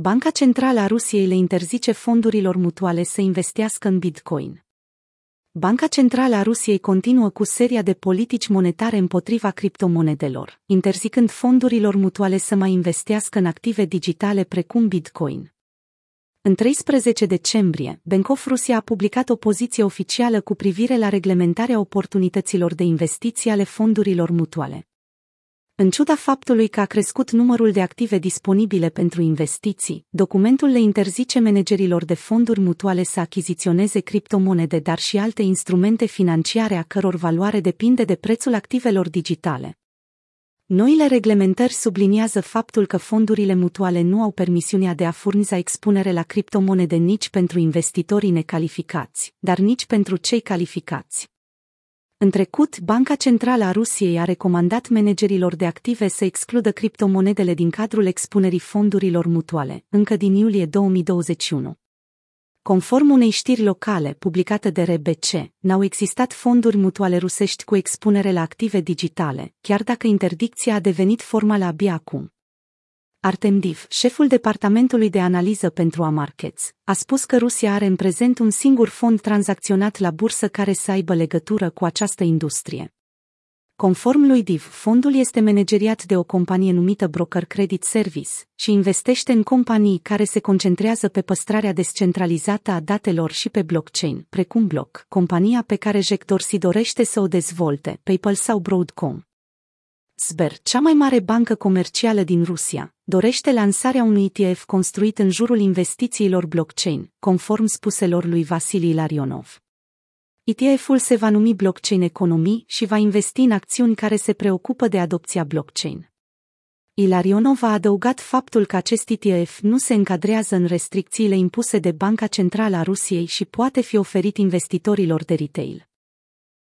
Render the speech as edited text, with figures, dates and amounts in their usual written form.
Banca Centrală a Rusiei le interzice fondurilor mutuale să investească în Bitcoin. Banca Centrală a Rusiei continuă cu seria de politici monetare împotriva criptomonedelor, interzicând fondurilor mutuale să mai investească în active digitale precum Bitcoin. În 13 decembrie, Bank of Russia a publicat o poziție oficială cu privire la reglementarea oportunităților de investiții ale fondurilor mutuale. În ciuda faptului că a crescut numărul de active disponibile pentru investiții, documentul le interzice managerilor de fonduri mutuale să achiziționeze criptomonede, dar și alte instrumente financiare a căror valoare depinde de prețul activelor digitale. Noile reglementări subliniază faptul că fondurile mutuale nu au permisiunea de a furniza expunere la criptomonede nici pentru investitorii necalificați, dar nici pentru cei calificați. În trecut, Banca Centrală a Rusiei a recomandat managerilor de active să excludă criptomonedele din cadrul expunerii fondurilor mutuale, încă din iulie 2021. Conform unei știri locale publicată de RBC, n-au existat fonduri mutuale rusești cu expunere la active digitale, chiar dacă interdicția a devenit formală abia acum. Artem Div, șeful departamentului de analiză pentru Amarkets, a spus că Rusia are în prezent un singur fond tranzacționat la bursă care să aibă legătură cu această industrie. Conform lui Div, fondul este manageriat de o companie numită Broker Credit Service și investește în companii care se concentrează pe păstrarea descentralizată a datelor și pe blockchain, precum Block, compania pe care Jack Dorsey dorește să o dezvolte, PayPal sau Broadcom. Sber, cea mai mare bancă comercială din Rusia, dorește lansarea unui ETF construit în jurul investițiilor blockchain, conform spuselor lui Vasily Ilarionov. ETF-ul se va numi Blockchain Economy și va investi în acțiuni care se preocupă de adopția blockchain. Ilarionov a adăugat faptul că acest ETF nu se încadrează în restricțiile impuse de Banca Centrală a Rusiei și poate fi oferit investitorilor de retail.